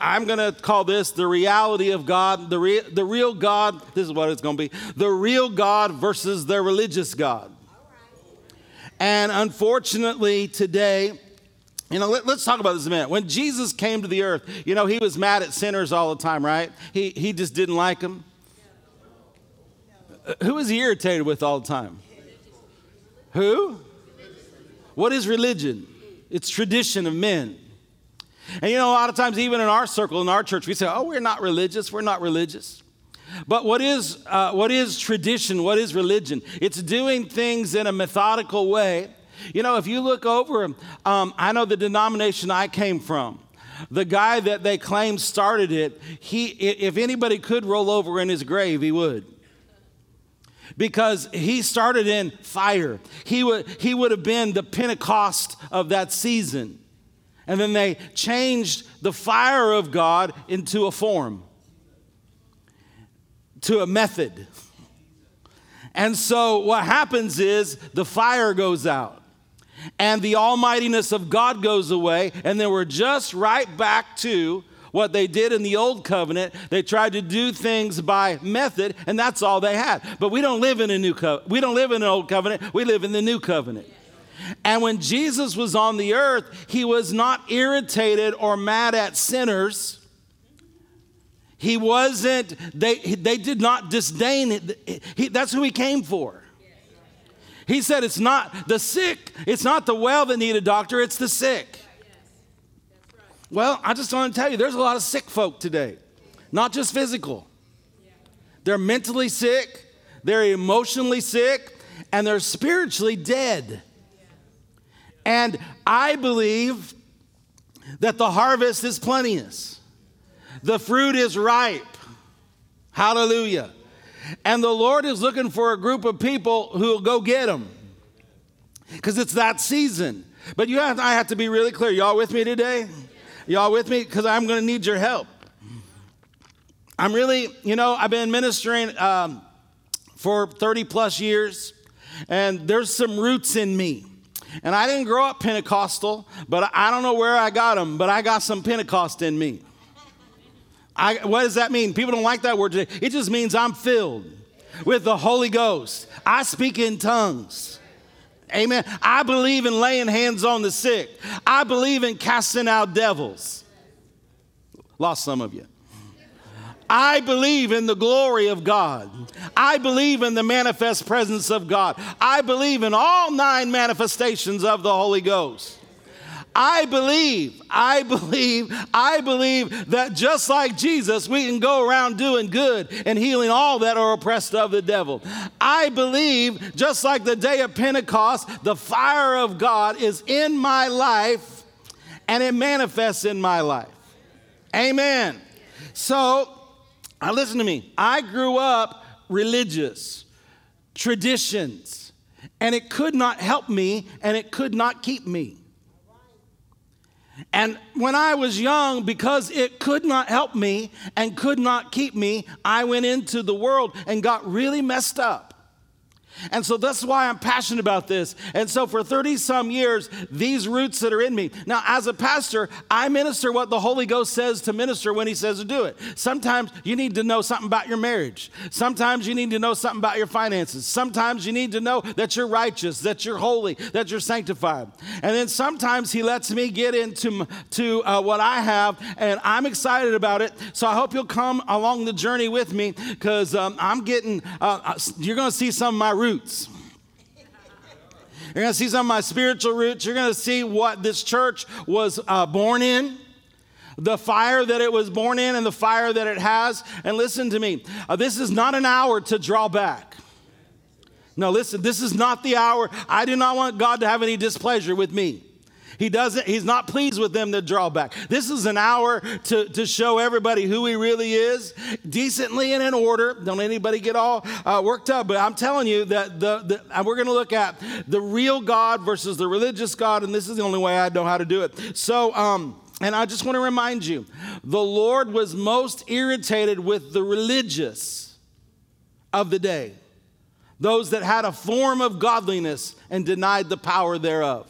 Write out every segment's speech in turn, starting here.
I'm going to call this the reality of God, the real God. This is what it's going to be. The real God versus the religious God. And unfortunately today, let's talk about this a minute. When Jesus came to the earth, he was mad at sinners all the time, right? He just didn't like them. Who is he irritated with all the time? Who? What is religion? It's tradition of men. And a lot of times, even in our circle, in our church, we say, oh, we're not religious. We're not religious. But what is tradition? What is religion? It's doing things in a methodical way. If you look over, I know the denomination I came from. The guy that they claim started it, if anybody could roll over in his grave, he would. Because he started in fire. He would have been the Pentecost of that season. And then they changed the fire of God into a form, to a method. And so what happens is the fire goes out and the almightiness of God goes away. And then we're just right back to what they did in the old covenant. They tried to do things by method, and that's all they had. But we don't live in a new covenant. We don't live in an old covenant. We live in the new covenant. And when Jesus was on the earth, he was not irritated or mad at sinners. He wasn't, they did not disdain it. That's who he came for. He said, it's not the sick, it's not the well that need a doctor, it's the sick. Well, I just want to tell you, there's a lot of sick folk today, not just physical. They're mentally sick, they're emotionally sick, and they're spiritually dead. And I believe that the harvest is plenteous. The fruit is ripe. Hallelujah. And the Lord is looking for a group of people who will go get them. Because it's that season. But I have to be really clear. Y'all with me today? Y'all with me? Because I'm going to need your help. I'm really, I've been ministering for 30 plus years. And there's some roots in me. And I didn't grow up Pentecostal, but I don't know where I got them, but I got some Pentecost in me. What does that mean? People don't like that word today. It just means I'm filled with the Holy Ghost. I speak in tongues. Amen. I believe in laying hands on the sick. I believe in casting out devils. Lost some of you. I believe in the glory of God. I believe in the manifest presence of God. I believe in all 9 manifestations of the Holy Ghost. I believe that just like Jesus, we can go around doing good and healing all that are oppressed of the devil. I believe just like the day of Pentecost, the fire of God is in my life and it manifests in my life. Amen. So, now listen to me. I grew up religious traditions, and it could not help me, and it could not keep me. And when I was young, because it could not help me and could not keep me, I went into the world and got really messed up. And so that's why I'm passionate about this. And so for 30-some years, these roots that are in me. Now, as a pastor, I minister what the Holy Ghost says to minister when he says to do it. Sometimes you need to know something about your marriage. Sometimes you need to know something about your finances. Sometimes you need to know that you're righteous, that you're holy, that you're sanctified. And then sometimes he lets me get into what I have, and I'm excited about it. So I hope you'll come along the journey with me, because you're going to see some of my roots. You're going to see some of my spiritual roots. You're going to see what this church was born in, the fire that it was born in, and the fire that it has. And listen to me, this is not an hour to draw back. No, listen, this is not the hour. I do not want God to have any displeasure with me. He's not pleased with them to draw back. This is an hour to show everybody who he really is, decently and in order. Don't anybody get all worked up, but I'm telling you that we're going to look at the real God versus the religious God, and this is the only way I know how to do it. So, and I just want to remind you, the Lord was most irritated with the religious of the day, those that had a form of godliness and denied the power thereof.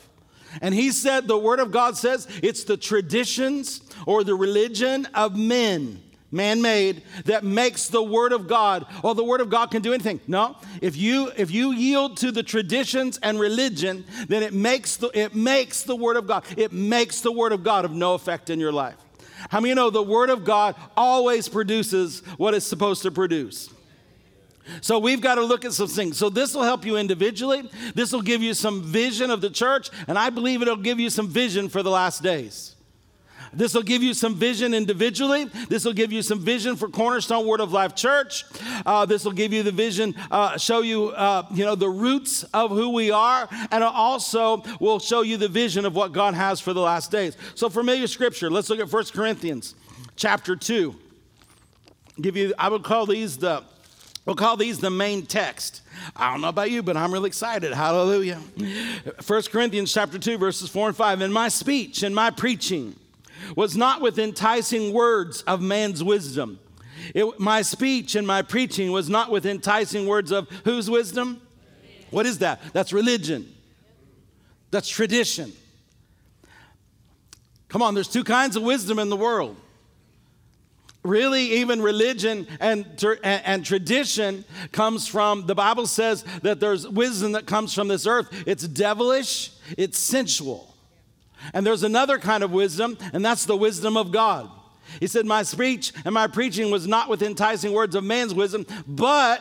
And he said, the Word of God says it's the traditions or the religion of men, man-made, that makes the Word of God. Oh, the Word of God can do anything. No, if you yield to the traditions and religion, then it makes the Word of God. It makes the Word of God of no effect in your life. How many of you know the Word of God always produces what it's supposed to produce? So we've got to look at some things. So this will help you individually. This will give you some vision of the church, and I believe it'll give you some vision for the last days. This will give you some vision individually. This will give you some vision for Cornerstone Word of Life Church. This will give you the vision, show you, the roots of who we are, and also will show you the vision of what God has for the last days. So familiar scripture. Let's look at 1 Corinthians chapter 2. We'll call these the main text. I don't know about you, but I'm really excited. Hallelujah. 1 Corinthians chapter 2, verses 4 and 5. And my speech and my preaching was not with enticing words of man's wisdom. My speech and my preaching was not with enticing words of whose wisdom? What is that? That's religion. That's tradition. Come on, there's two kinds of wisdom in the world. Really, even religion and tradition comes from, the Bible says that there's wisdom that comes from this earth. It's devilish, it's sensual. And there's another kind of wisdom, and that's the wisdom of God. He said, my speech and my preaching was not with enticing words of man's wisdom, but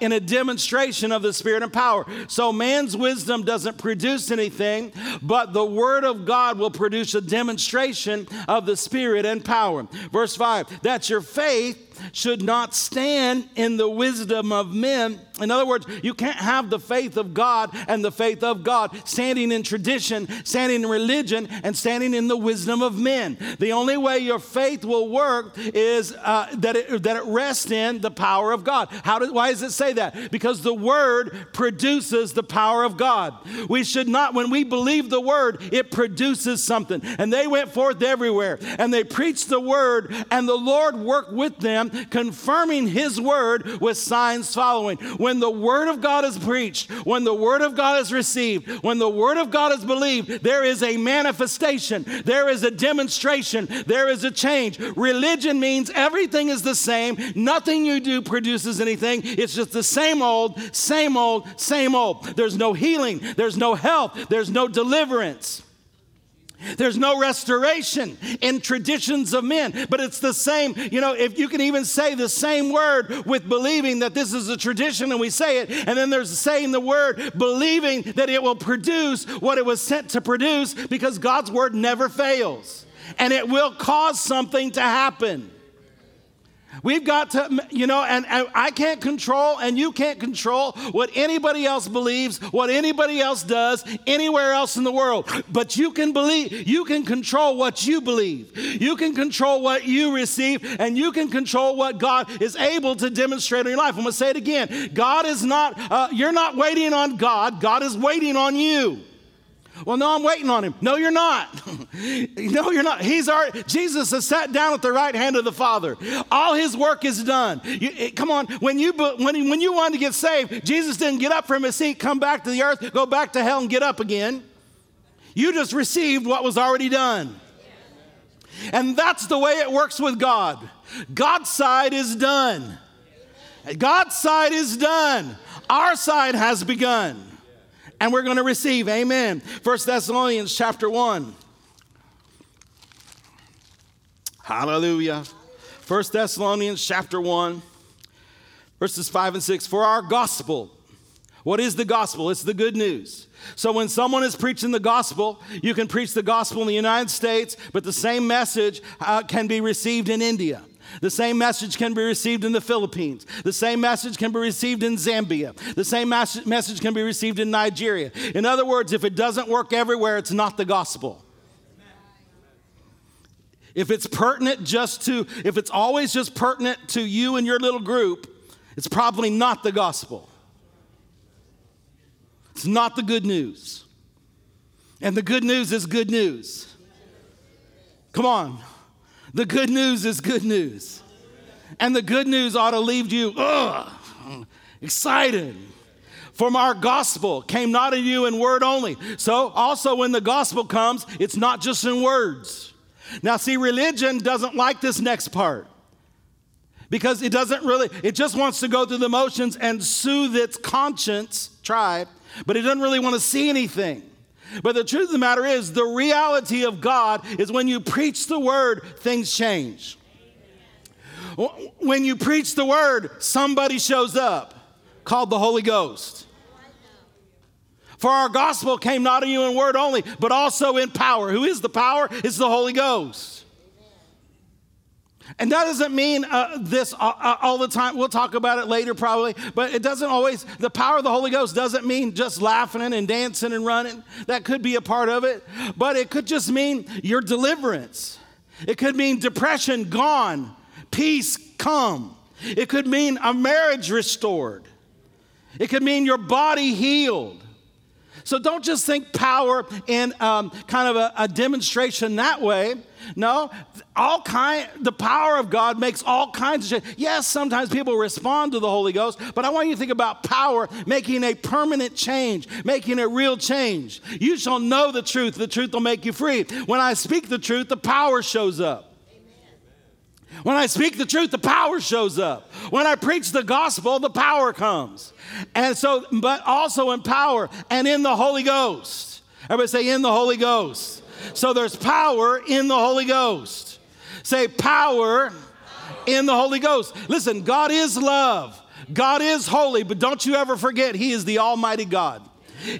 in a demonstration of the Spirit and power. So man's wisdom doesn't produce anything, but the Word of God will produce a demonstration of the Spirit and power. Verse 5, that your faith should not stand in the wisdom of men. In other words, you can't have the faith of God and the faith of God standing in tradition, standing in religion, and standing in the wisdom of men. The only way your faith will work is that it rests in the power of God. Why does it say that? Because the Word produces the power of God. We should not, when we believe the Word, it produces something. And they went forth everywhere, and they preached the Word, and the Lord worked with them, confirming his word with signs following. When the word of God is preached, when the word of God is received, when the word of God is believed, there is a manifestation, there is a demonstration, there is a change. Religion means everything is the same. Nothing you do produces anything. It's just the same old, same old, same old. There's no healing, there's no health, there's no deliverance. There's no restoration in traditions of men, but it's the same. You know, if you can even say the same word with believing that this is a tradition and we say it, and then there's saying the word, believing that it will produce what it was sent to produce, because God's word never fails, and it will cause something to happen. We've got to, and I can't control and you can't control what anybody else believes, what anybody else does anywhere else in the world. But you can control what you believe. You can control what you receive, and you can control what God is able to demonstrate in your life. I'm going to say it again. You're not waiting on God. God is waiting on you. Well, no, I'm waiting on him. No, you're not. No, you're not. Jesus has sat down at the right hand of the Father. All his work is done. Come on. When you wanted to get saved, Jesus didn't get up from his seat, come back to the earth, go back to hell and get up again. You just received what was already done. And that's the way it works with God. God's side is done. God's side is done. Our side has begun. And we're going to receive. Amen. 1 Thessalonians chapter 1. Hallelujah. 1 Thessalonians chapter 1, verses 5 and 6. For our gospel. What is the gospel? It's the good news. So when someone is preaching the gospel, you can preach the gospel in the United States, but the same message can be received in India. The same message can be received in the Philippines. The same message can be received in Zambia. The same message can be received in Nigeria. In other words, if it doesn't work everywhere, it's not the gospel. If it's pertinent if it's always just pertinent to you and your little group, it's probably not the gospel. It's not the good news. And the good news is good news. Come on. The good news is good news. And the good news ought to leave you excited. From our gospel came not in you in word only. So also when the gospel comes, it's not just in words. Now see, religion doesn't like this next part because it doesn't really, it just wants to go through the motions and soothe its conscience, tribe, but it doesn't really want to see anything. But the truth of the matter is, the reality of God is when you preach the word, things change. When you preach the word, somebody shows up called the Holy Ghost. For our gospel came not to you in word only, but also in power. Who is the power? It's the Holy Ghost. And that doesn't mean all the time. We'll talk about it later probably, but it doesn't always, the power of the Holy Ghost doesn't mean just laughing and dancing and running. That could be a part of it, but it could just mean your deliverance. It could mean depression gone, peace come. It could mean a marriage restored. It could mean your body healed. So don't just think power in kind of a demonstration that way. No, the power of God makes all kinds of change. Yes, sometimes people respond to the Holy Ghost, but I want you to think about power making a permanent change, making a real change. You shall know the truth will make you free. When I speak the truth, the power shows up. When I speak the truth, the power shows up. When I preach the gospel, the power comes. And so, but also in power and in the Holy Ghost. Everybody say, in the Holy Ghost. So there's power in the Holy Ghost. Say, power in the Holy Ghost. Listen, God is love. God is holy, but don't you ever forget He is the Almighty God.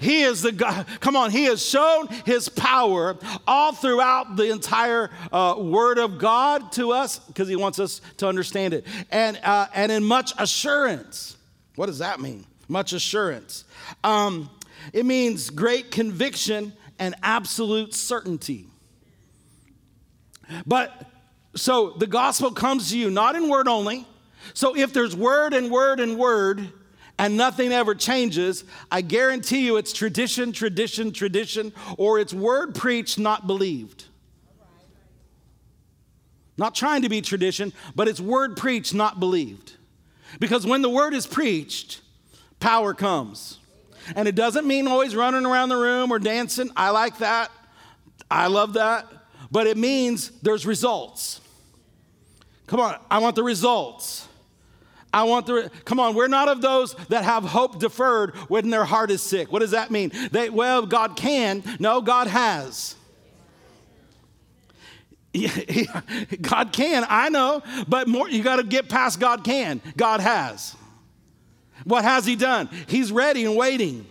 He is the God. Come on, He has shown His power all throughout the entire Word of God to us because He wants us to understand it. And in much assurance. What does that mean? Much assurance. It means great conviction and absolute certainty. But so the gospel comes to you not in word only. So if there's word and word and word, and nothing ever changes, I guarantee you it's tradition, tradition, tradition, or it's word preached, not believed. Not trying to be tradition, but it's word preached, not believed. Because when the word is preached, power comes. And it doesn't mean always running around the room or dancing. I like that. I love that. But it means there's results. Come on, I want the results. Come on, we're not of those that have hope deferred when their heart is sick. What does that mean? God can. No, God has. God can, I know, but more, you got to get past God can. God has. What has He done? He's ready and waiting.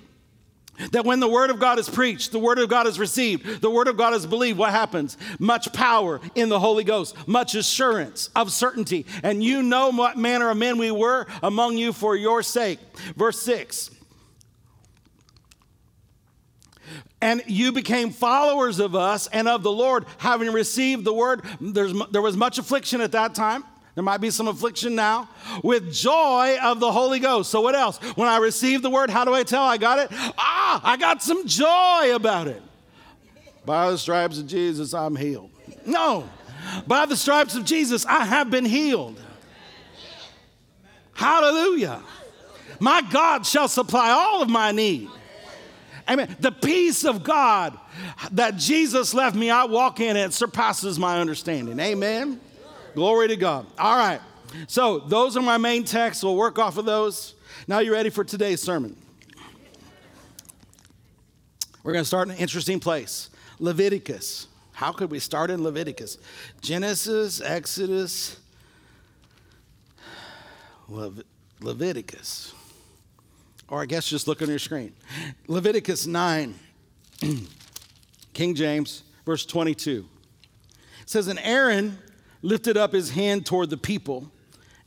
That when the word of God is preached, the word of God is received, the word of God is believed, what happens? Much power in the Holy Ghost, much assurance of certainty. And you know what manner of men we were among you for your sake. Verse 6. And you became followers of us and of the Lord, having received the word. There was much affliction at that time. There might be some affliction now with joy of the Holy Ghost. So what else? When I receive the word, how do I tell I got it? I got some joy about it. By the stripes of Jesus, I'm healed. No, by the stripes of Jesus, I have been healed. Hallelujah. My God shall supply all of my need. Amen. The peace of God that Jesus left me, I walk in it, surpasses my understanding. Amen. Glory to God. All right. So those are my main texts. We'll work off of those. Now you're ready for today's sermon. We're going to start in an interesting place. Leviticus. How could we start in Leviticus? Genesis, Exodus, Leviticus. Or I guess just look on your screen. Leviticus 9, King James, verse 22. It says, and Aaron lifted up his hand toward the people,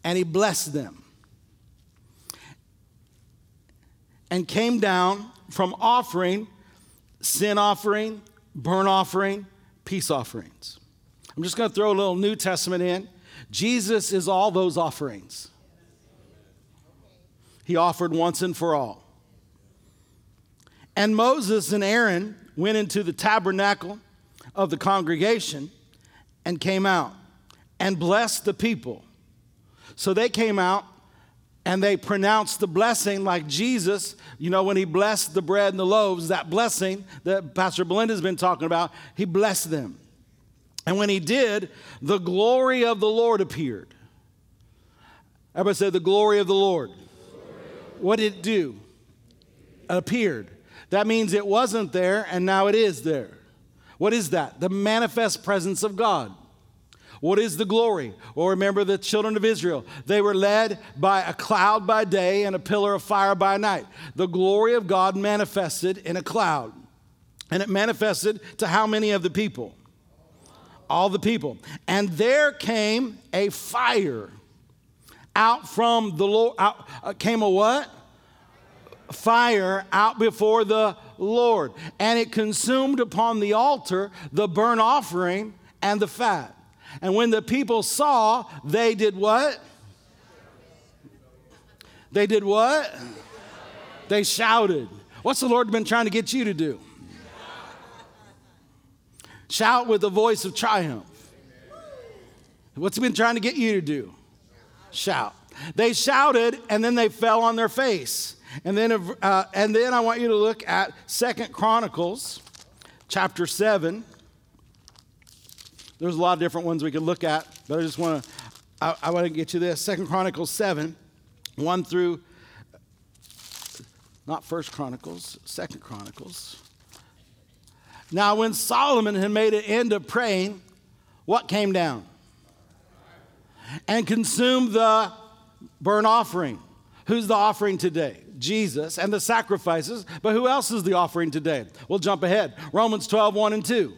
and he blessed them, and came down from offering, sin offering, burnt offering, peace offerings. I'm just going to throw a little New Testament in. Jesus is all those offerings. He offered once and for all. And Moses and Aaron went into the tabernacle of the congregation and came out. And blessed the people. So they came out and they pronounced the blessing like Jesus, you know, when he blessed the bread and the loaves, that blessing that Pastor Belinda's been talking about, he blessed them. And when he did, the glory of the Lord appeared. Everybody said, the glory of the Lord. What did it do? It appeared. That means it wasn't there, and now it is there. What is that? The manifest presence of God. What is the glory? Well, remember the children of Israel. They were led by a cloud by day and a pillar of fire by night. The glory of God manifested in a cloud. And it manifested to how many of the people? All the people. And there came a fire out from the Lord. Came a what? Fire out before the Lord. And it consumed upon the altar the burnt offering and the fat. And when the people saw, they did what? They did what? They shouted. What's the Lord been trying to get you to do? Shout with the voice of triumph. What's he been trying to get you to do? Shout. They shouted, and then they fell on their face. And then I want you to look at 2 Chronicles chapter 7. There's a lot of different ones we could look at, but I want to get you this. 2 Chronicles 7, 1 through, not 1 Chronicles, 2 Chronicles. Now, when Solomon had made an end of praying, what came down? And consumed the burnt offering. Who's the offering today? Jesus and the sacrifices. But who else is the offering today? We'll jump ahead. Romans 12, 1 and 2.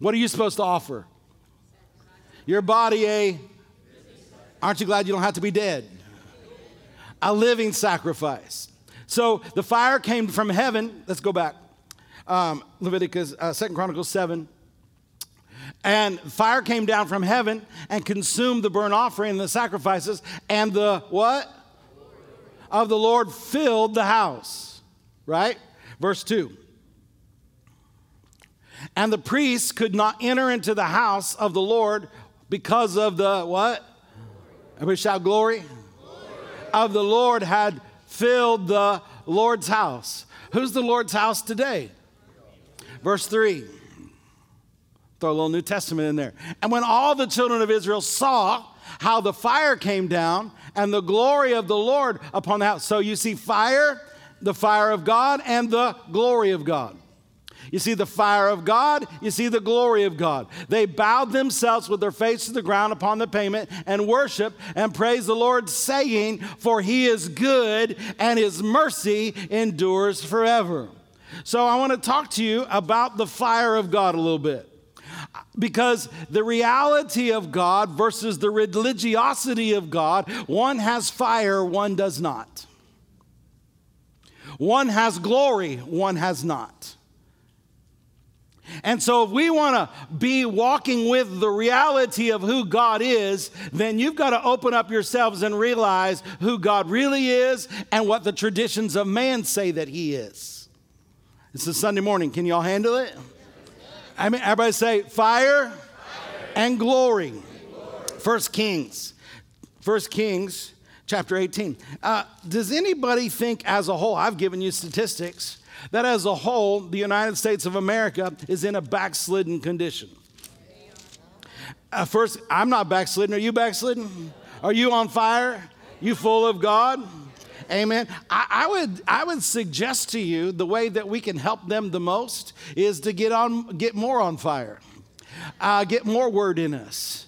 What are you supposed to offer? Your body a, aren't you glad you don't have to be dead? A living sacrifice. So the fire came from heaven. Let's go back. Leviticus, 2 Chronicles 7. And fire came down from heaven and consumed the burnt offering and the sacrifices. And the what? Of the Lord filled the house. Right? Verse 2. And the priests could not enter into the house of the Lord because of the what? Everybody shout glory. Glory. Of the Lord had filled the Lord's house. Who's the Lord's house today? Verse 3. Throw a little New Testament in there. And when all the children of Israel saw how the fire came down and the glory of the Lord upon the house. So you see fire, the fire of God, and the glory of God. You see the fire of God, you see the glory of God. They bowed themselves with their face to the ground upon the pavement and worshiped and praised the Lord, saying, for he is good and his mercy endures forever. So I want to talk to you about the fire of God a little bit. Because the reality of God versus the religiosity of God, one has fire, one does not. One has glory, one has not. And so if we want to be walking with the reality of who God is, then you've got to open up yourselves and realize who God really is and what the traditions of man say that he is. It's a Sunday morning. Can y'all handle it? I mean, everybody say fire, fire. And glory. And glory. 1 Kings chapter 18. Does anybody think as a whole, I've given you statistics, that as a whole, the United States of America is in a backslidden condition. First, I'm not backslidden. Are you backslidden? Are you on fire? You full of God? Amen. I would suggest to you the way that we can help them the most is to get more on fire, get more word in us,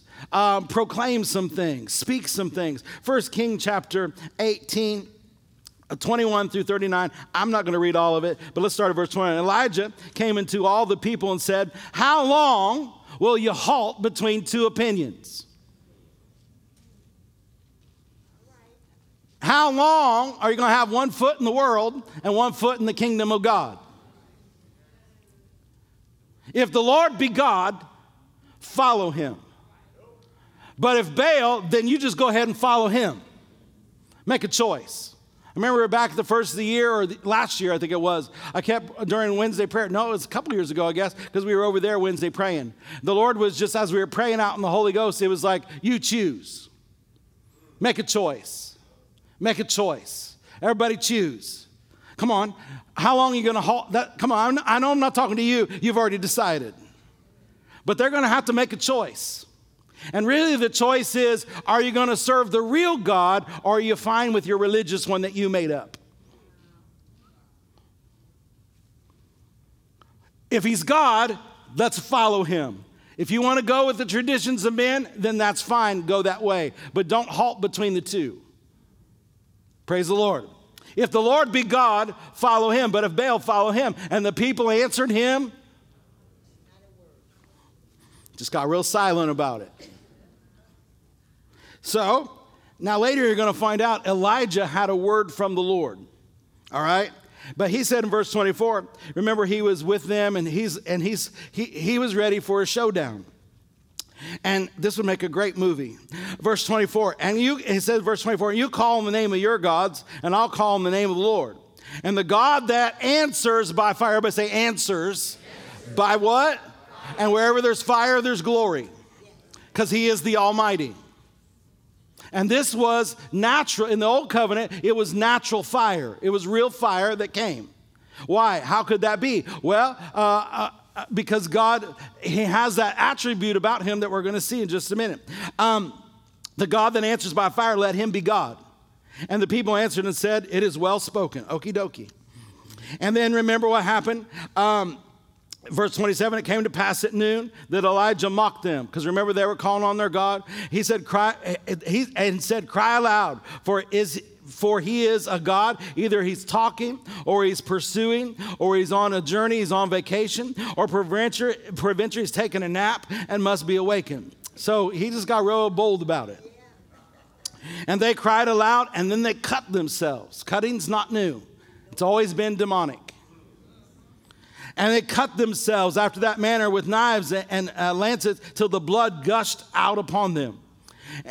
proclaim some things, speak some things. 1 Kings chapter 18. 21 through 39, I'm not going to read all of it, but let's start at verse 20. Elijah came into all the people and said, how long will you halt between two opinions? How long are you going to have one foot in the world and one foot in the kingdom of God? If the Lord be God, follow him. But if Baal, then you just go ahead and follow him. Make a choice. I remember back the first of the year, or last year, I think it was, I kept during Wednesday prayer. No, it was a couple years ago, I guess, because we were over there Wednesday praying. The Lord was just, as we were praying out in the Holy Ghost, it was like, you choose. Make a choice. Make a choice. Everybody choose. Come on. How long are you going to halt that? Come on. I know I'm not talking to you. You've already decided. But they're going to have to make a choice. And really the choice is, are you going to serve the real God, or are you fine with your religious one that you made up? If he's God, let's follow him. If you want to go with the traditions of men, then that's fine. Go that way. But don't halt between the two. Praise the Lord. If the Lord be God, follow him. But if Baal, follow him. And the people answered him. Just got real silent about it. So, now later you're going to find out Elijah had a word from the Lord. All right? But he said in verse 24, remember he was with them and he was ready for a showdown. And this would make a great movie. Verse 24, he says, you call on the name of your gods, and I'll call on the name of the Lord. And the God that answers by fire, everybody say answers. By what? Fire. And wherever there's fire, there's glory. Because he is the Almighty. And this was natural. In the old covenant, it was natural fire. It was real fire that came. Why? How could that be? Well, because God, he has that attribute about him that we're going to see in just a minute. The God that answers by fire, let him be God. And the people answered and said, it is well spoken. Okie dokie. And then remember what happened. Verse 27, it came to pass at noon that Elijah mocked them. Because remember, they were calling on their God. He said, cry aloud, for he is a God. Either he's talking, or he's pursuing, or he's on a journey, he's on vacation, or peradventure he's taking a nap and must be awakened. So he just got real bold about it. And they cried aloud, and then they cut themselves. Cutting's not new. It's always been demonic. And they cut themselves after that manner with knives and lancets till the blood gushed out upon them.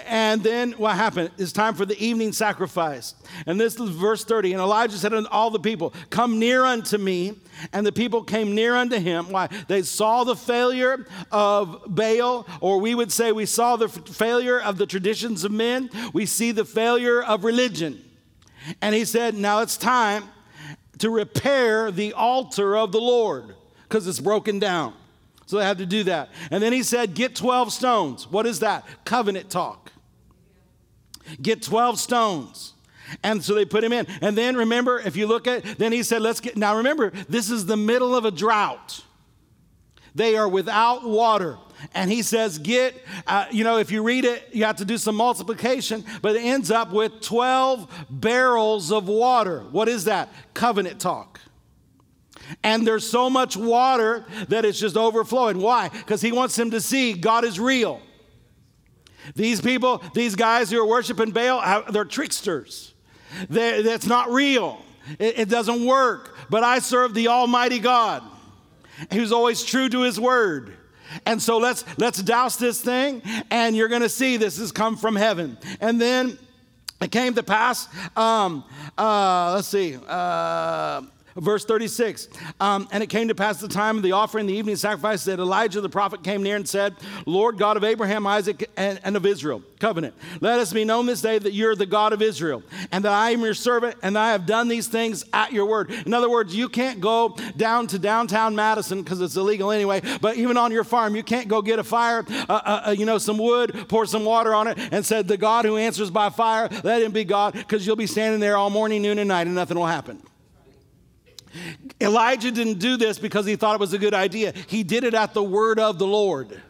And then what happened? It's time for the evening sacrifice. And this is verse 30. And Elijah said unto all the people, come near unto me. And the people came near unto him. Why? They saw the failure of Baal, or we would say we saw the failure of the traditions of men. We see the failure of religion. And he said, now it's time to repair the altar of the Lord, because it's broken down. So they had to do that. And then he said, get 12 stones. What is that? Covenant talk. Get 12 stones. And so they put him in. And then remember, if you look at, then he said, now remember, this is the middle of a drought. They are without water. And he says, if you read it, you have to do some multiplication, but it ends up with 12 barrels of water. What is that? Covenant talk. And there's so much water that it's just overflowing. Why? Because he wants them to see God is real. These people, these guys who are worshiping Baal, they're tricksters. That's not real. It doesn't work. But I serve the Almighty God, who's always true to his word. And so let's douse this thing, and you're going to see this has come from heaven. And then it came to pass, verse 36. And it came to pass the time of the offering, the evening sacrifice, that Elijah the prophet came near and said, Lord God of Abraham, Isaac, and of Israel, covenant, let us be known this day that you're the God of Israel, and that I am your servant, and I have done these things at your word. In other words, you can't go down to downtown Madison, because it's illegal anyway, but even on your farm, you can't go get a fire, some wood, pour some water on it, and said, the God who answers by fire, let him be God, because you'll be standing there all morning, noon, and night, and nothing will happen. Elijah didn't do this because he thought it was a good idea. He did it at the word of the Lord.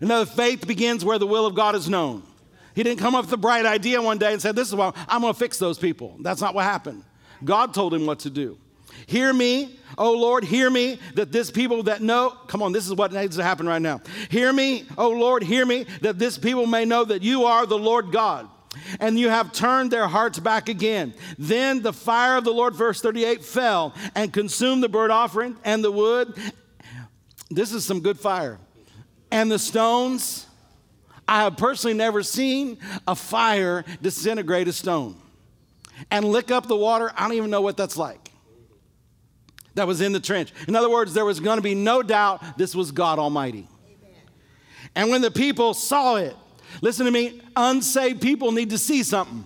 Another faith begins where the will of God is known. He didn't come up with a bright idea one day and said, this is why I'm going to fix those people. That's not what happened. God told him what to do. Hear me, O Lord, hear me, that this people that know, come on, this is what needs to happen right now. Hear me, O Lord, hear me, that this people may know that you are the Lord God. And you have turned their hearts back again. Then the fire of the Lord, verse 38, fell and consumed the burnt offering and the wood. This is some good fire. And the stones. I have personally never seen a fire disintegrate a stone and lick up the water. I don't even know what that's like. That was in the trench. In other words, there was going to be no doubt this was God Almighty. Amen. And when the people saw it, listen to me, unsaved people need to see something.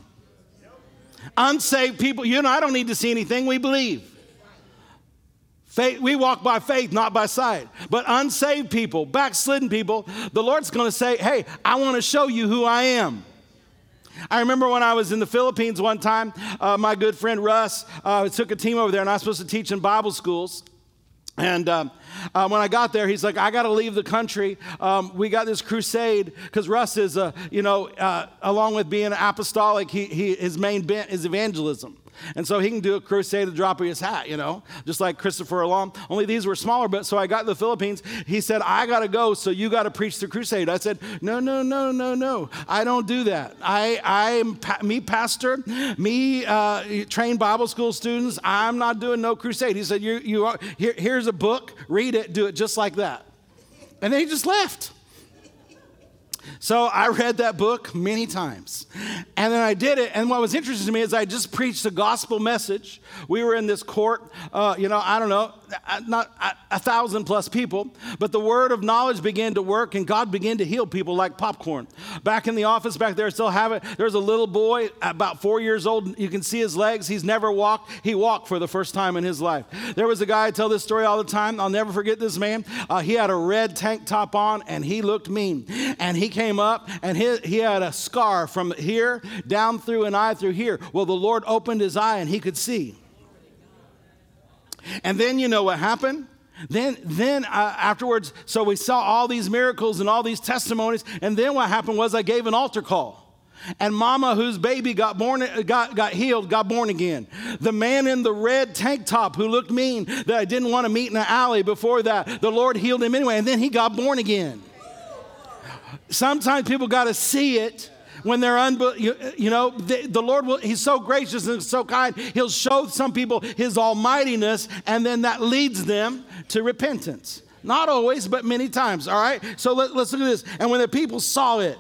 Unsaved people, you know, I don't need to see anything. We believe. Faith, we walk by faith, not by sight. But unsaved people, backslidden people, the Lord's going to say, hey, I want to show you who I am. I remember when I was in the Philippines one time, my good friend Russ took a team over there, and I was supposed to teach in Bible schools. And when I got there, he's like, I got to leave the country. We got this crusade because Russ is, along with being apostolic, his main bent is evangelism. And so he can do a crusade at the drop of his hat, you know, just like Christopher Alam. Only these were smaller, but so I got to the Philippines. He said, I got to go, so you got to preach the crusade. I said, no. I don't do that. I'm pastor, trained Bible school students. I'm not doing no crusade. He said, here's a book. Read it. Do it just like that. And then he just left. So I read that book many times, and then I did it. And what was interesting to me is I just preached the gospel message. We were in this court, not 1,000 plus people, but the word of knowledge began to work, and God began to heal people like popcorn. Back in the office back there, I still have it. There's a little boy about 4 years old. You can see his legs. He's never walked. He walked for the first time in his life. There was a guy, I tell this story all the time. I'll never forget this man. He had a red tank top on, and he looked mean, and he came up, and he had a scar from here down through an eye through here. Well, the Lord opened his eye, and he could see. And then you know what happened? Then afterwards, so we saw all these miracles and all these testimonies, and then what happened was I gave an altar call. And mama whose baby got born again. The man in the red tank top who looked mean that I didn't want to meet in the alley before that, the Lord healed him anyway, and then he got born again. Sometimes people got to see it when they're the Lord will, he's so gracious and so kind, he'll show some people his almightiness, and then that leads them to repentance. Not always, but many times, all right? So let's look at this. And when the people saw it,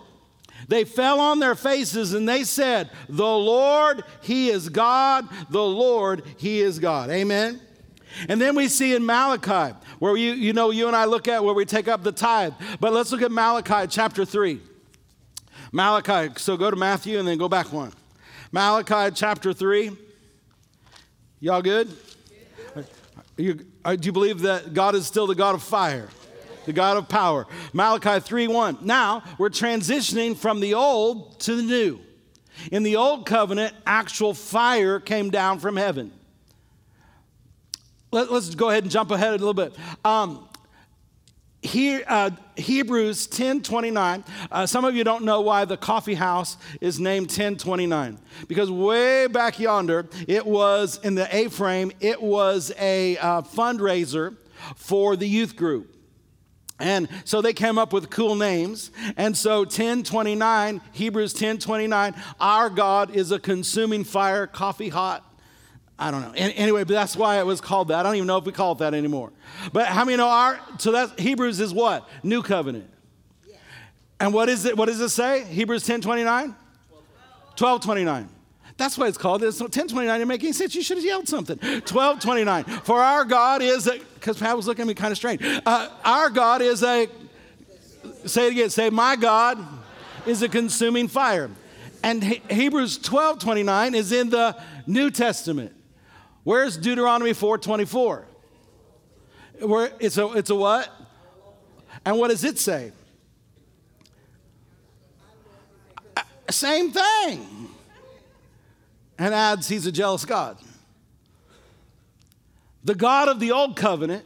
they fell on their faces and they said, the Lord, he is God. The Lord, he is God. Amen. And then we see in Malachi, where you and I look at where we take up the tithe. But let's look at Malachi chapter 3. Malachi, so go to Matthew and then go back one. Malachi chapter 3. Y'all good? Do you believe that God is still the God of fire, the God of power? Malachi 3:1. Now we're transitioning from the old to the new. In the old covenant, actual fire came down from heaven. Let's go ahead and jump ahead a little bit. Hebrews 10:29. Some of you don't know why the coffee house is named 10:29. Because way back yonder, it was in the A-frame, it was a fundraiser for the youth group. And so they came up with cool names. And so 10:29, Hebrews 10:29, our God is a consuming fire, coffee hot. I don't know. Anyway, but that's why it was called that. I don't even know if we call it that anymore. But how many know so that Hebrews is what? New covenant. Yeah. And what is it? What does it say? Hebrews 10:29? 12:29. That's why it's called. It's 10:29 didn't make any sense. You should have yelled something. 12:29. For our God is a, because Pat was looking at me kind of strange. Our God is a, say it again, say my God is a consuming fire. And Hebrews 12:29 is in the New Testament. Where's Deuteronomy 4:24? Where it's a what? And what does it say? Same thing. And adds, he's a jealous God. The God of the old covenant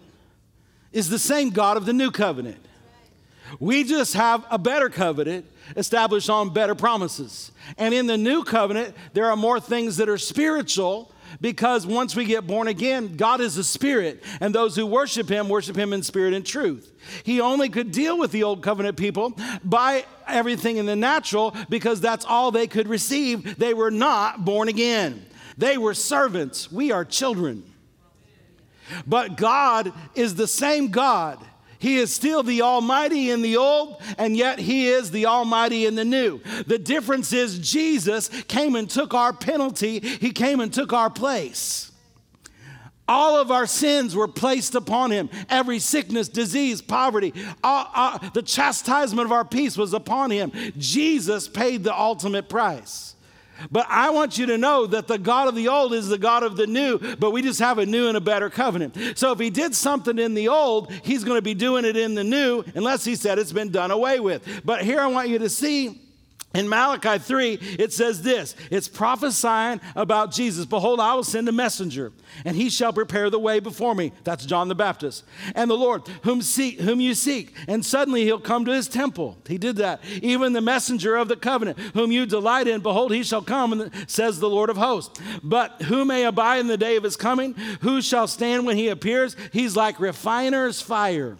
is the same God of the new covenant. We just have a better covenant established on better promises. And in the new covenant, there are more things that are spiritual, because once we get born again, God is a spirit, and those who worship him in spirit and truth. He only could deal with the old covenant people by everything in the natural, because that's all they could receive. They were not born again. They were servants. We are children. But God is the same God. He is still the Almighty in the old, and yet he is the Almighty in the new. The difference is Jesus came and took our penalty. He came and took our place. All of our sins were placed upon him. Every sickness, disease, poverty, the chastisement of our peace was upon him. Jesus paid the ultimate price. But I want you to know that the God of the old is the God of the new, but we just have a new and a better covenant. So if he did something in the old, he's going to be doing it in the new, unless he said it's been done away with. But here I want you to see in Malachi 3, it says this, it's prophesying about Jesus. Behold, I will send a messenger, and he shall prepare the way before me. That's John the Baptist. And the Lord, whom you seek, and suddenly he'll come to his temple. He did that. Even the messenger of the covenant, whom you delight in, behold, he shall come, and says the Lord of hosts. But who may abide in the day of his coming? Who shall stand when he appears? He's like refiner's fire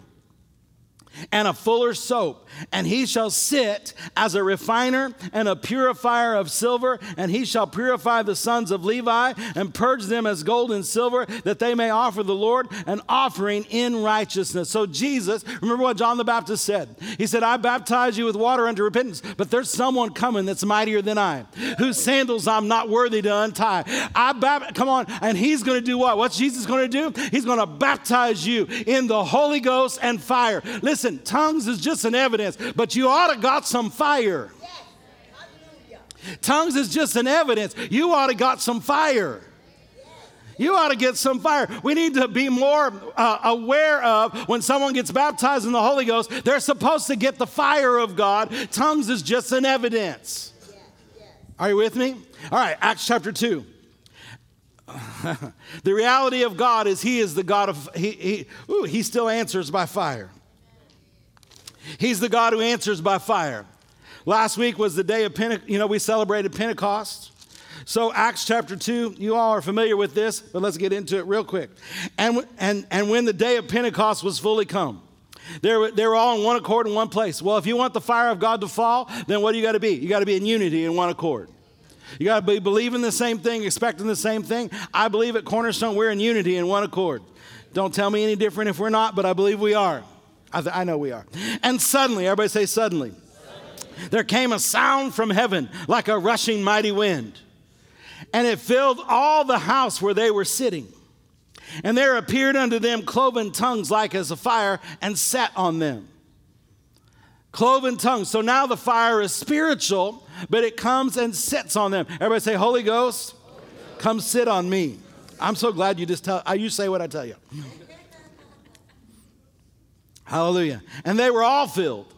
and a fuller's soap, and he shall sit as a refiner and a purifier of silver, and he shall purify the sons of Levi and purge them as gold and silver, that they may offer the Lord an offering in righteousness. So Jesus, remember what John the Baptist said. He said, I baptize you with water unto repentance, but there's someone coming that's mightier than I, whose sandals I'm not worthy to untie. And he's going to do what? What's Jesus going to do? He's going to baptize you in the Holy Ghost and fire. Listen, tongues is just an evidence, but you ought to got some fire. Yes. Hallelujah. Tongues is just an evidence. You ought to got some fire. You ought to get some fire. We need to be more aware of when someone gets baptized in the Holy Ghost, they're supposed to get the fire of God. Tongues is just an evidence. Yes. Yes. Are you with me? All right, Acts chapter 2. The reality of God is he is the God of, he still answers by fire. He's the God who answers by fire. Last week was the day of Pentecost. You know, we celebrated Pentecost. So Acts chapter 2, you all are familiar with this, but let's get into it real quick. And when the day of Pentecost was fully come, they were all in one accord in one place. Well, if you want the fire of God to fall, then what do you got to be? You got to be in unity in one accord. You got to be believing the same thing, expecting the same thing. I believe at Cornerstone we're in unity in one accord. Don't tell me any different if we're not, but I believe we are. I know we are. And suddenly, everybody say suddenly, there came a sound from heaven like a rushing mighty wind, and it filled all the house where they were sitting. And there appeared unto them cloven tongues like as a fire, and sat on them. Cloven tongues. So now the fire is spiritual, but it comes and sits on them. Everybody say, Holy Ghost, come sit on me. I'm so glad you just you say what I tell you. Hallelujah. And they were all filled.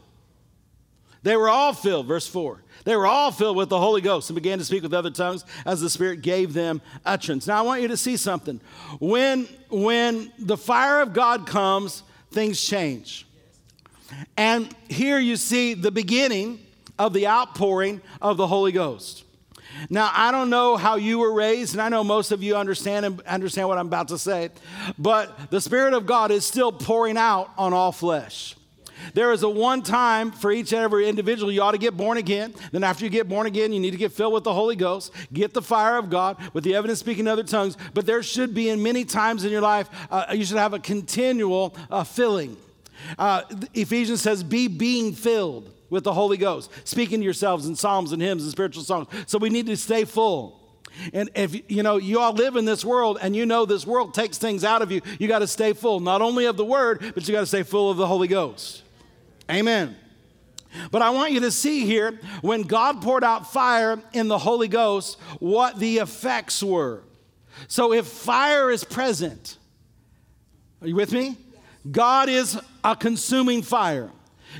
They were all filled, verse 4. They were all filled with the Holy Ghost and began to speak with other tongues as the Spirit gave them utterance. Now, I want you to see something. When the fire of God comes, things change. And here you see the beginning of the outpouring of the Holy Ghost. Now, I don't know how you were raised, and I know most of you understand what I'm about to say, but the Spirit of God is still pouring out on all flesh. There is a one time for each and every individual. You ought to get born again. Then after you get born again, you need to get filled with the Holy Ghost, get the fire of God with the evidence speaking other tongues. But there should be in many times in your life, you should have a continual filling. Ephesians says, be being filled with the Holy Ghost, speaking to yourselves in psalms and hymns and spiritual songs. So we need to stay full. And if, you know, you all live in this world and you know this world takes things out of you, you got to stay full, not only of the Word, but you got to stay full of the Holy Ghost. Amen. But I want you to see here, when God poured out fire in the Holy Ghost, what the effects were. So if fire is present, are you with me? God is a consuming fire.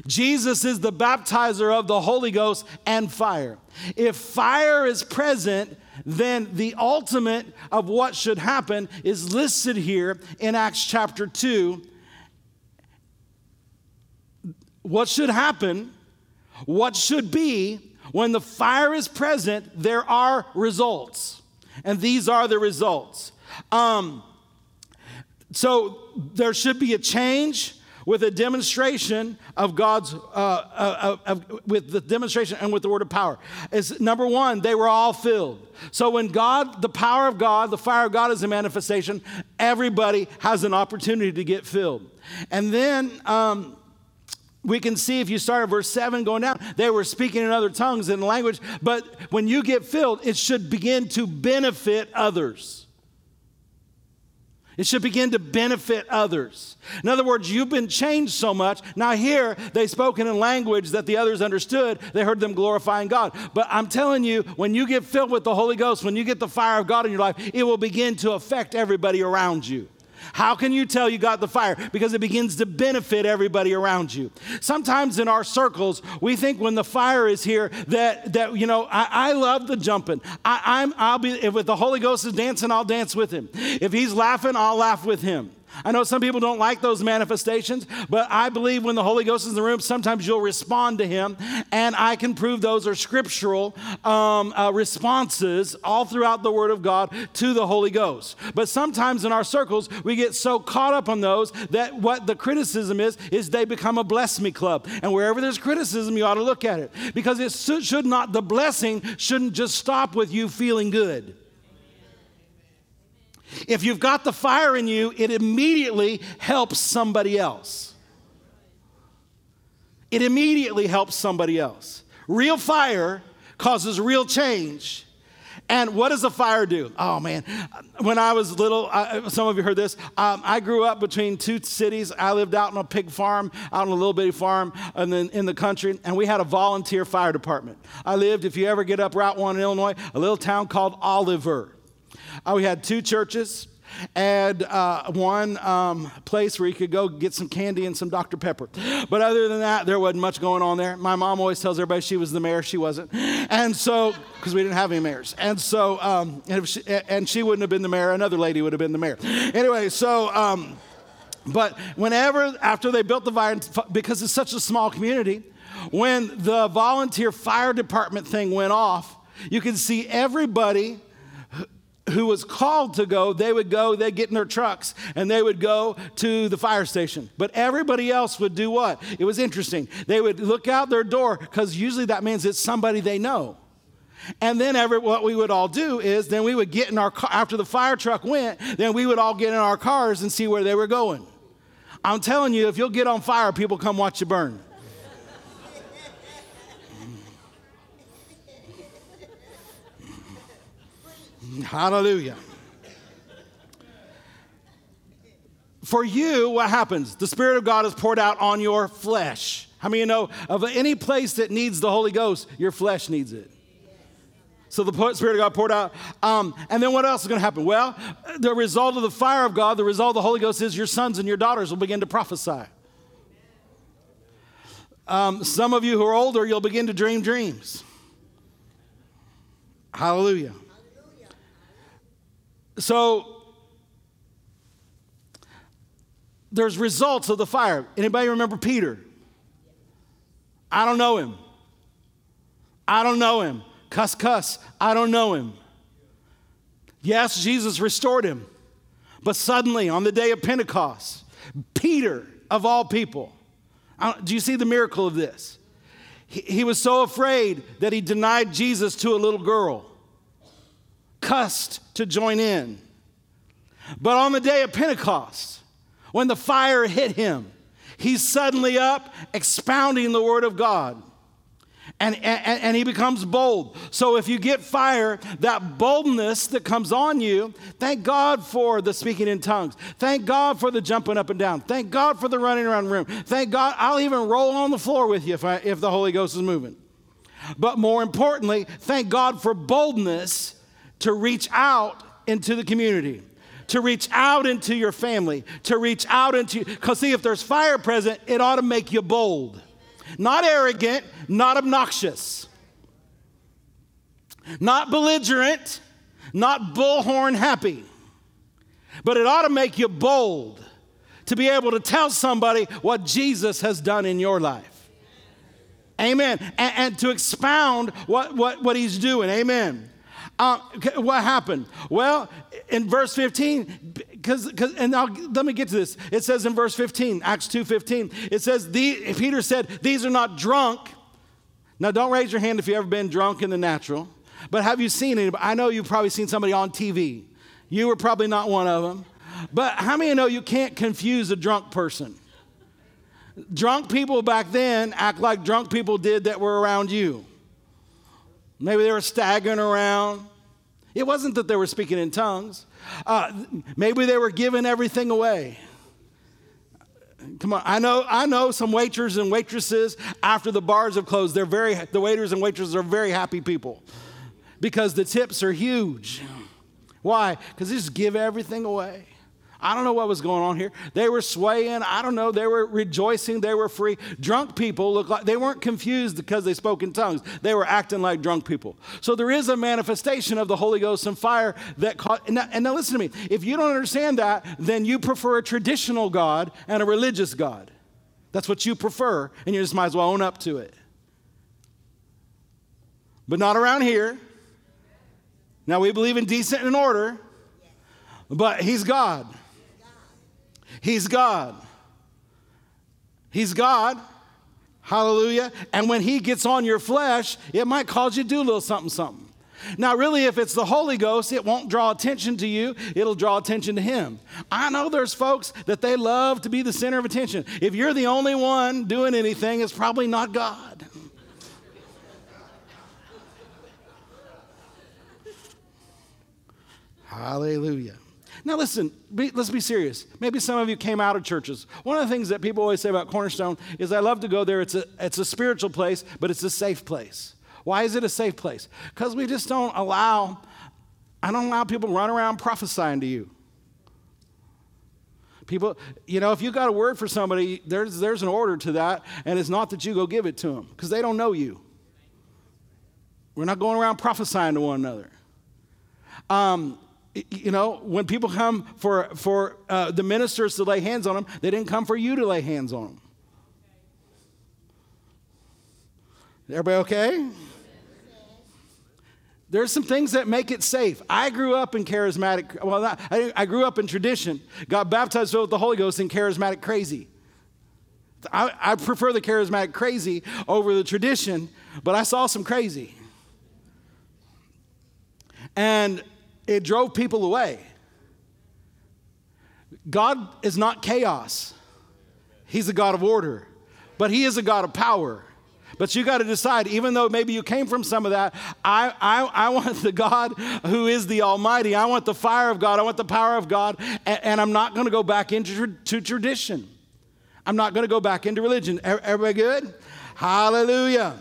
Jesus is the baptizer of the Holy Ghost and fire. If fire is present, then the ultimate of what should happen is listed here in Acts chapter 2. What should happen, what should be, when the fire is present, there are results. And these are the results. So there should be a change with a demonstration of God's, with the demonstration and with the word of power. It's, number one, they were all filled. So when God, the power of God, the fire of God is a manifestation, everybody has an opportunity to get filled. And then we can see, if you start at verse 7 going down, they were speaking in other tongues and language, but when you get filled, it should begin to benefit others. It should begin to benefit others. In other words, you've been changed so much. Now here, they spoke in a language that the others understood. They heard them glorifying God. But I'm telling you, when you get filled with the Holy Ghost, when you get the fire of God in your life, it will begin to affect everybody around you. How can you tell you got the fire? Because it begins to benefit everybody around you. Sometimes in our circles, we think when the fire is here that you know, I love the jumping. If the Holy Ghost is dancing, I'll dance with him. If he's laughing, I'll laugh with him. I know some people don't like those manifestations, but I believe when the Holy Ghost is in the room, sometimes you'll respond to him, and I can prove those are scriptural responses all throughout the Word of God to the Holy Ghost. But sometimes in our circles, we get so caught up on those that what the criticism is they become a bless me club. And wherever there's criticism, you ought to look at it, because it should not, the blessing shouldn't just stop with you feeling good. If you've got the fire in you, it immediately helps somebody else. It immediately helps somebody else. Real fire causes real change. And what does a fire do? Oh, man. When I was little, some of you heard this. I grew up between two cities. I lived out on a pig farm, out on a little bitty farm, and then in the country. And we had a volunteer fire department. I lived, if you ever get up Route 1 in Illinois, a little town called Oliver. We had two churches and one place where you could go get some candy and some Dr. Pepper. But other than that, there wasn't much going on there. My mom always tells everybody she was the mayor. She wasn't. And so, because we didn't have any mayors. And so, and she wouldn't have been the mayor. Another lady would have been the mayor. Anyway, so... But whenever, after they built the fire, because it's such a small community, when the volunteer fire department thing went off, you could see everybody who was called to go, they'd get in their trucks, and they would go to the fire station. But everybody else would do what? It was interesting. They would look out their door, because usually that means it's somebody they know. And then what we would all do is then we would get in our car. After the fire truck went, then we would all get in our cars and see where they were going. I'm telling you, if you'll get on fire, people come watch you burn. Hallelujah. For you, what happens? The Spirit of God is poured out on your flesh. How many of you know of any place that needs the Holy Ghost, your flesh needs it? So the Spirit of God poured out. And then what else is going to happen? Well, the result of the fire of God, the result of the Holy Ghost is your sons and your daughters will begin to prophesy. Some of you who are older, you'll begin to dream dreams. Hallelujah. So there's results of the fire. Anybody remember Peter? I don't know him. Cuss. I don't know him. Yes, Jesus restored him. But suddenly, on the day of Pentecost, Peter, of all people, do you see the miracle of this? He was so afraid that he denied Jesus to a little girl. Cussed to join in. But on the day of Pentecost, when the fire hit him, he's suddenly up expounding the Word of God. And he becomes bold. So if you get fire, that boldness that comes on you, thank God for the speaking in tongues. Thank God for the jumping up and down. Thank God for the running around the room. Thank God, I'll even roll on the floor with you if the Holy Ghost is moving. But more importantly, thank God for boldness to reach out into the community, to reach out into your family, to reach out into, because see, if there's fire present, it ought to make you bold. Not arrogant, not obnoxious, not belligerent, not bullhorn happy, but it ought to make you bold to be able to tell somebody what Jesus has done in your life. Amen. And to expound what he's doing. Amen. What happened? Well, in verse 15, let me get to this. It says in verse 15, Acts 2:15, it says, Peter said, these are not drunk. Now, don't raise your hand if you've ever been drunk in the natural. But have you seen anybody? I know you've probably seen somebody on TV. You were probably not one of them. But how many of you know you can't confuse a drunk person? Drunk people back then act like drunk people did that were around you. Maybe they were staggering around. It wasn't that they were speaking in tongues. Maybe they were giving everything away. Come on, I know some waiters and waitresses after the bars have closed, the waiters and waitresses are very happy people because the tips are huge. Why? Because they just give everything away. I don't know what was going on here. They were swaying. I don't know. They were rejoicing. They were free. Drunk people look like they weren't confused because they spoke in tongues. They were acting like drunk people. So there is a manifestation of the Holy Ghost and fire that caught. And now listen to me. If you don't understand that, then you prefer a traditional God and a religious God. That's what you prefer. And you just might as well own up to it. But not around here. Now we believe in decent and order, but he's God. He's God. He's God. Hallelujah. And when he gets on your flesh, it might cause you to do a little something, something. Now, really, if it's the Holy Ghost, it won't draw attention to you. It'll draw attention to him. I know there's folks that they love to be the center of attention. If you're the only one doing anything, it's probably not God. Hallelujah. Now listen, let's be serious. Maybe some of you came out of churches. One of the things that people always say about Cornerstone is I love to go there. It's a spiritual place, but it's a safe place. Why is it a safe place? Because we just I don't allow people to run around prophesying to you. People, you know, if you got a word for somebody, there's an order to that, and it's not that you go give it to them because they don't know you. We're not going around prophesying to one another. You know, when people come for the ministers to lay hands on them, they didn't come for you to lay hands on them. Everybody okay? There's some things that make it safe. I grew up in charismatic. Well, I grew up in tradition. Got baptized with the Holy Ghost in charismatic crazy. I prefer the charismatic crazy over the tradition, but I saw some crazy. And it drove people away. God is not chaos. He's a God of order, but he is a God of power. But you got to decide, even though maybe you came from some of that, I want the God who is the Almighty. I want the fire of God. I want the power of God. And I'm not going to go back into tradition. I'm not going to go back into religion. Everybody good? Hallelujah.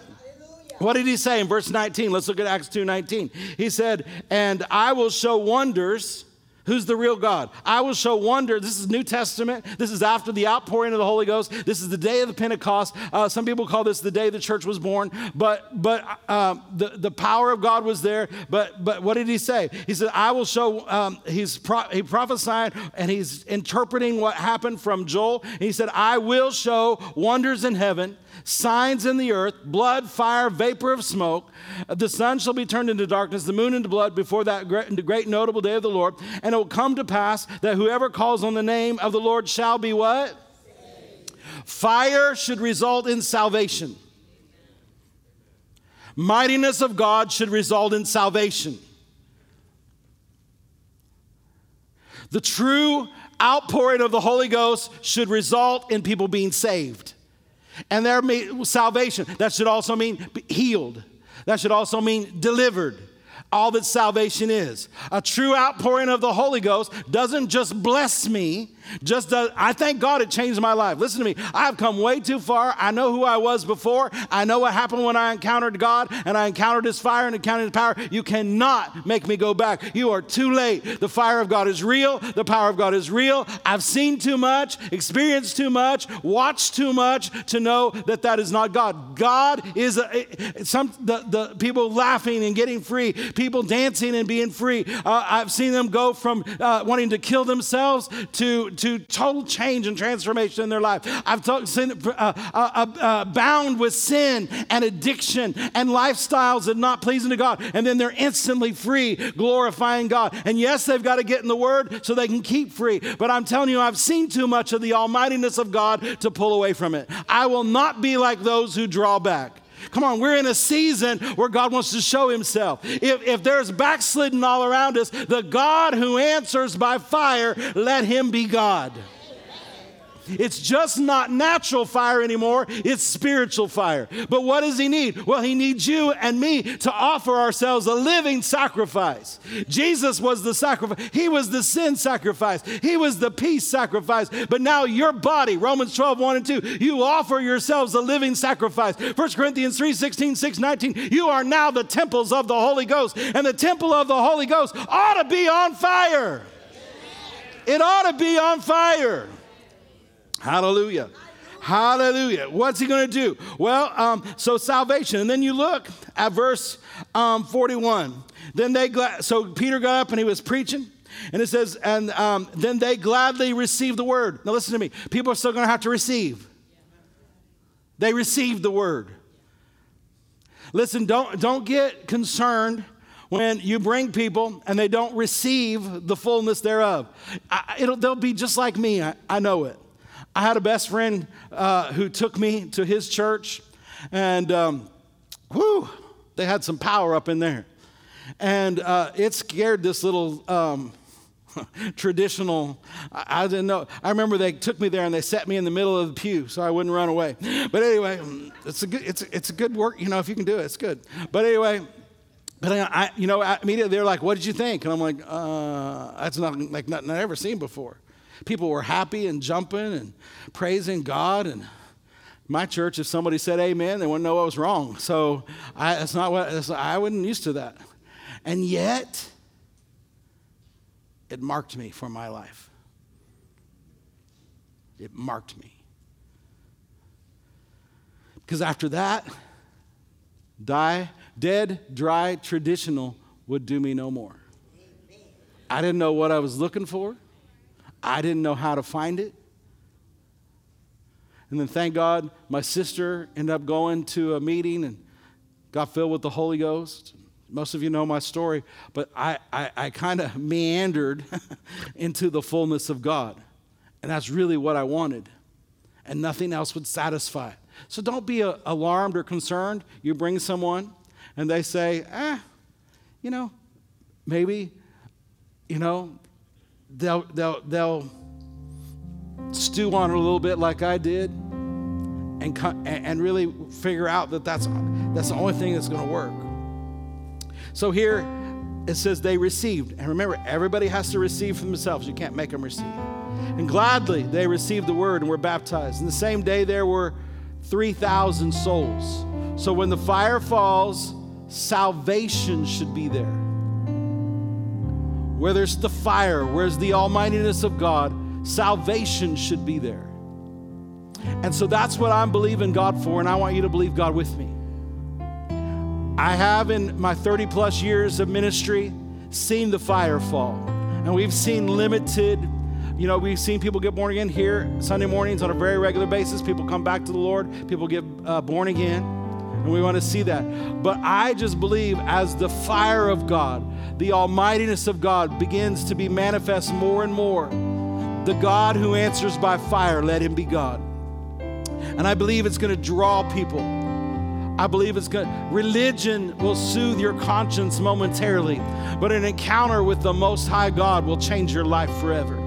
What did he say in verse 19? Let's look at Acts 2:19. He said, and I will show wonders. Who's the real God? I will show wonders. This is New Testament. This is after the outpouring of the Holy Ghost. This is the day of the Pentecost. Some people call this the day the church was born. But the power of God was there. But what did he say? He said, I will show, he prophesied and he's interpreting what happened from Joel. And he said, I will show wonders in heaven, signs in the earth, blood, fire, vapor of smoke. The sun shall be turned into darkness, the moon into blood before that great notable day of the Lord. And it will come to pass that whoever calls on the name of the Lord shall be what? Saved. Fire should result in salvation. Mightiness of God should result in salvation. The true outpouring of the Holy Ghost should result in people being saved. And their salvation, that should also mean healed. That should also mean delivered. All that salvation is. A true outpouring of the Holy Ghost doesn't just bless me. I thank God it changed my life. Listen to me. I've come way too far. I know who I was before. I know what happened when I encountered God and I encountered his fire and encountered his power. You cannot make me go back. You are too late. The fire of God is real. The power of God is real. I've seen too much, experienced too much, watched too much to know that that is not God. God is the people laughing and getting free, people dancing and being free. I've seen them go from wanting to kill themselves to total change and transformation in their life. I've bound with sin and addiction and lifestyles that are not pleasing to God. And then they're instantly free, glorifying God. And yes, they've got to get in the Word so they can keep free. But I'm telling you, I've seen too much of the almightiness of God to pull away from it. I will not be like those who draw back. Come on, we're in a season where God wants to show himself. If there's backslidden all around us, the God who answers by fire, let him be God. Amen. It's just not natural fire anymore. It's spiritual fire. But what does he need? Well, he needs you and me to offer ourselves a living sacrifice. Jesus was the sacrifice. He was the sin sacrifice. He was the peace sacrifice. But now your body, Romans 12, 1 and 2, you offer yourselves a living sacrifice. 1 Corinthians 3, 16, 6, 19, you are now the temples of the Holy Ghost. And the temple of the Holy Ghost ought to be on fire. It ought to be on fire. Hallelujah. Hallelujah. What's he going to do? Well, so salvation. And then you look at verse 41. So Peter got up and he was preaching. And it says, and then they gladly received the word. Now listen to me. People are still going to have to receive. They received the word. Listen, don't get concerned when you bring people and they don't receive the fullness thereof. They'll be just like me. I know it. I had a best friend who took me to his church, and they had some power up in there. And it scared this little traditional, I didn't know. I remember they took me there and they set me in the middle of the pew so I wouldn't run away. But anyway, it's a good work, you know, if you can do it, it's good. But anyway, immediately they're like, what did you think? And I'm like, that's not like nothing I've ever seen before. People were happy and jumping and praising God. And my church, if somebody said amen, they wouldn't know what was wrong. So I wasn't used to that. And yet, it marked me for my life. It marked me. Because after that, dead, dry, traditional would do me no more. I didn't know what I was looking for. I didn't know how to find it. And then thank God, my sister ended up going to a meeting and got filled with the Holy Ghost. Most of you know my story, but I kind of meandered into the fullness of God. And that's really what I wanted. And nothing else would satisfy. So don't be alarmed or concerned. You bring someone and they say, they'll stew on it a little bit like I did and really figure out that's the only thing that's going to work. So here it says they received. And remember, everybody has to receive for themselves. You can't make them receive. And gladly they received the word and were baptized. And the same day there were 3,000 souls. So when the fire falls, salvation should be there. Where there's the fire, where's the almightiness of God, salvation should be there. And so that's what I'm believing God for, and I want you to believe God with me. I have, in my 30 plus years of ministry, seen the fire fall. And we've seen we've seen people get born again here Sunday mornings on a very regular basis. People come back to the Lord. People get born again. And we want to see that. But I just believe as the fire of God, the almightiness of God begins to be manifest more and more. The God who answers by fire, let him be God. And I believe it's going to draw people. I believe religion will soothe your conscience momentarily, but an encounter with the Most High God will change your life forever.